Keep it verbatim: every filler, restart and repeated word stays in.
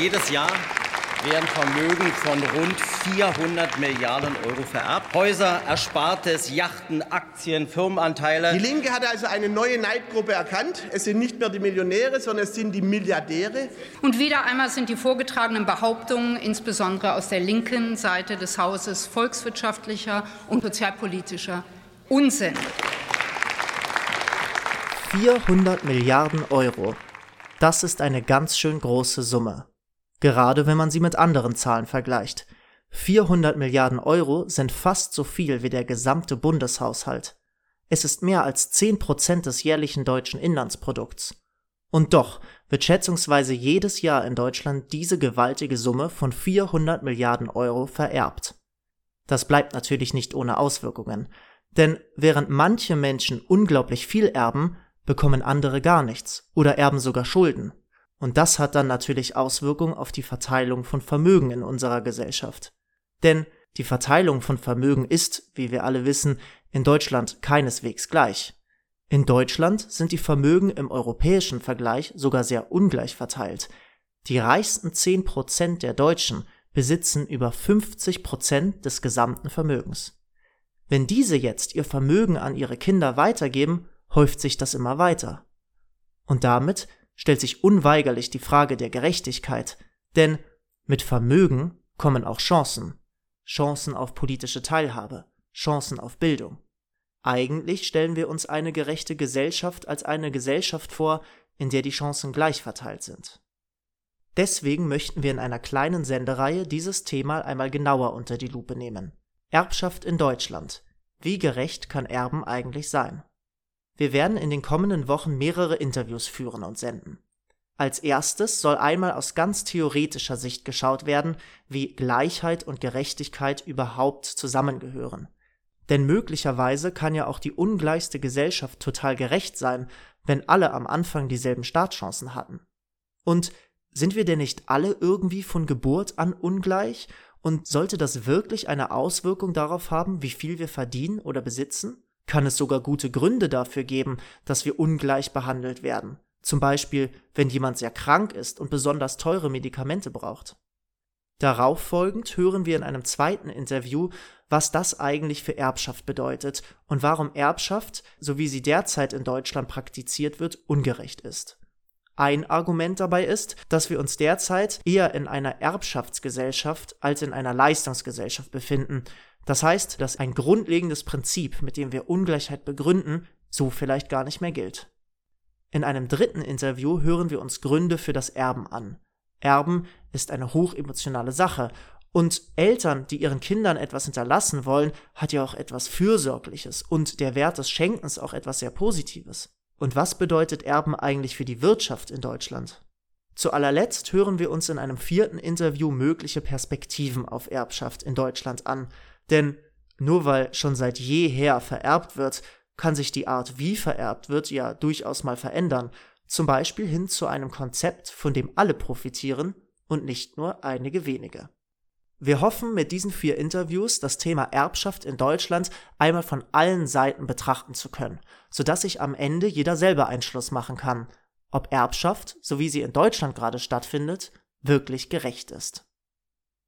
Jedes Jahr werden Vermögen von rund vierhundert Milliarden Euro vererbt. Häuser, Erspartes, Yachten, Aktien, Firmenanteile. Die Linke hat also eine neue Neidgruppe erkannt. Es sind nicht mehr die Millionäre, sondern es sind die Milliardäre. Und wieder einmal sind die vorgetragenen Behauptungen, insbesondere aus der linken Seite des Hauses, volkswirtschaftlicher und sozialpolitischer Unsinn. vierhundert Milliarden Euro. Das ist eine ganz schön große Summe. Gerade wenn man sie mit anderen Zahlen vergleicht. vierhundert Milliarden Euro sind fast so viel wie der gesamte Bundeshaushalt. Es ist mehr als zehn Prozent des jährlichen deutschen Inlandsprodukts. Und doch wird schätzungsweise jedes Jahr in Deutschland diese gewaltige Summe von vierhundert Milliarden Euro vererbt. Das bleibt natürlich nicht ohne Auswirkungen. Denn während manche Menschen unglaublich viel erben, bekommen andere gar nichts oder erben sogar Schulden. Und das hat dann natürlich Auswirkungen auf die Verteilung von Vermögen in unserer Gesellschaft. Denn die Verteilung von Vermögen ist, wie wir alle wissen, in Deutschland keineswegs gleich. In Deutschland sind die Vermögen im europäischen Vergleich sogar sehr ungleich verteilt. Die reichsten zehn Prozent der Deutschen besitzen über fünfzig Prozent des gesamten Vermögens. Wenn diese jetzt ihr Vermögen an ihre Kinder weitergeben, häuft sich das immer weiter. Und damit stellt sich unweigerlich die Frage der Gerechtigkeit, denn mit Vermögen kommen auch Chancen. Chancen auf politische Teilhabe, Chancen auf Bildung. Eigentlich stellen wir uns eine gerechte Gesellschaft als eine Gesellschaft vor, in der die Chancen gleich verteilt sind. Deswegen möchten wir in einer kleinen Sendereihe dieses Thema einmal genauer unter die Lupe nehmen. Erbschaft in Deutschland. Wie gerecht kann Erben eigentlich sein? Wir werden in den kommenden Wochen mehrere Interviews führen und senden. Als erstes soll einmal aus ganz theoretischer Sicht geschaut werden, wie Gleichheit und Gerechtigkeit überhaupt zusammengehören. Denn möglicherweise kann ja auch die ungleichste Gesellschaft total gerecht sein, wenn alle am Anfang dieselben Startchancen hatten. Und sind wir denn nicht alle irgendwie von Geburt an ungleich? Und sollte das wirklich eine Auswirkung darauf haben, wie viel wir verdienen oder besitzen? Kann es sogar gute Gründe dafür geben, dass wir ungleich behandelt werden. Zum Beispiel, wenn jemand sehr krank ist und besonders teure Medikamente braucht. Darauf folgend hören wir in einem zweiten Interview, was das eigentlich für Erbschaft bedeutet und warum Erbschaft, so wie sie derzeit in Deutschland praktiziert wird, ungerecht ist. Ein Argument dabei ist, dass wir uns derzeit eher in einer Erbschaftsgesellschaft als in einer Leistungsgesellschaft befinden. Das heißt, dass ein grundlegendes Prinzip, mit dem wir Ungleichheit begründen, so vielleicht gar nicht mehr gilt. In einem dritten Interview hören wir uns Gründe für das Erben an. Erben ist eine hochemotionale Sache und Eltern, die ihren Kindern etwas hinterlassen wollen, hat ja auch etwas Fürsorgliches und der Wert des Schenkens auch etwas sehr Positives. Und was bedeutet Erben eigentlich für die Wirtschaft in Deutschland? Zu allerletzt hören wir uns in einem vierten Interview mögliche Perspektiven auf Erbschaft in Deutschland an. Denn nur weil schon seit jeher vererbt wird, kann sich die Art, wie vererbt wird, ja durchaus mal verändern. Zum Beispiel hin zu einem Konzept, von dem alle profitieren und nicht nur einige wenige. Wir hoffen, mit diesen vier Interviews das Thema Erbschaft in Deutschland einmal von allen Seiten betrachten zu können, sodass sich am Ende jeder selber einen Schluss machen kann, ob Erbschaft, so wie sie in Deutschland gerade stattfindet, wirklich gerecht ist.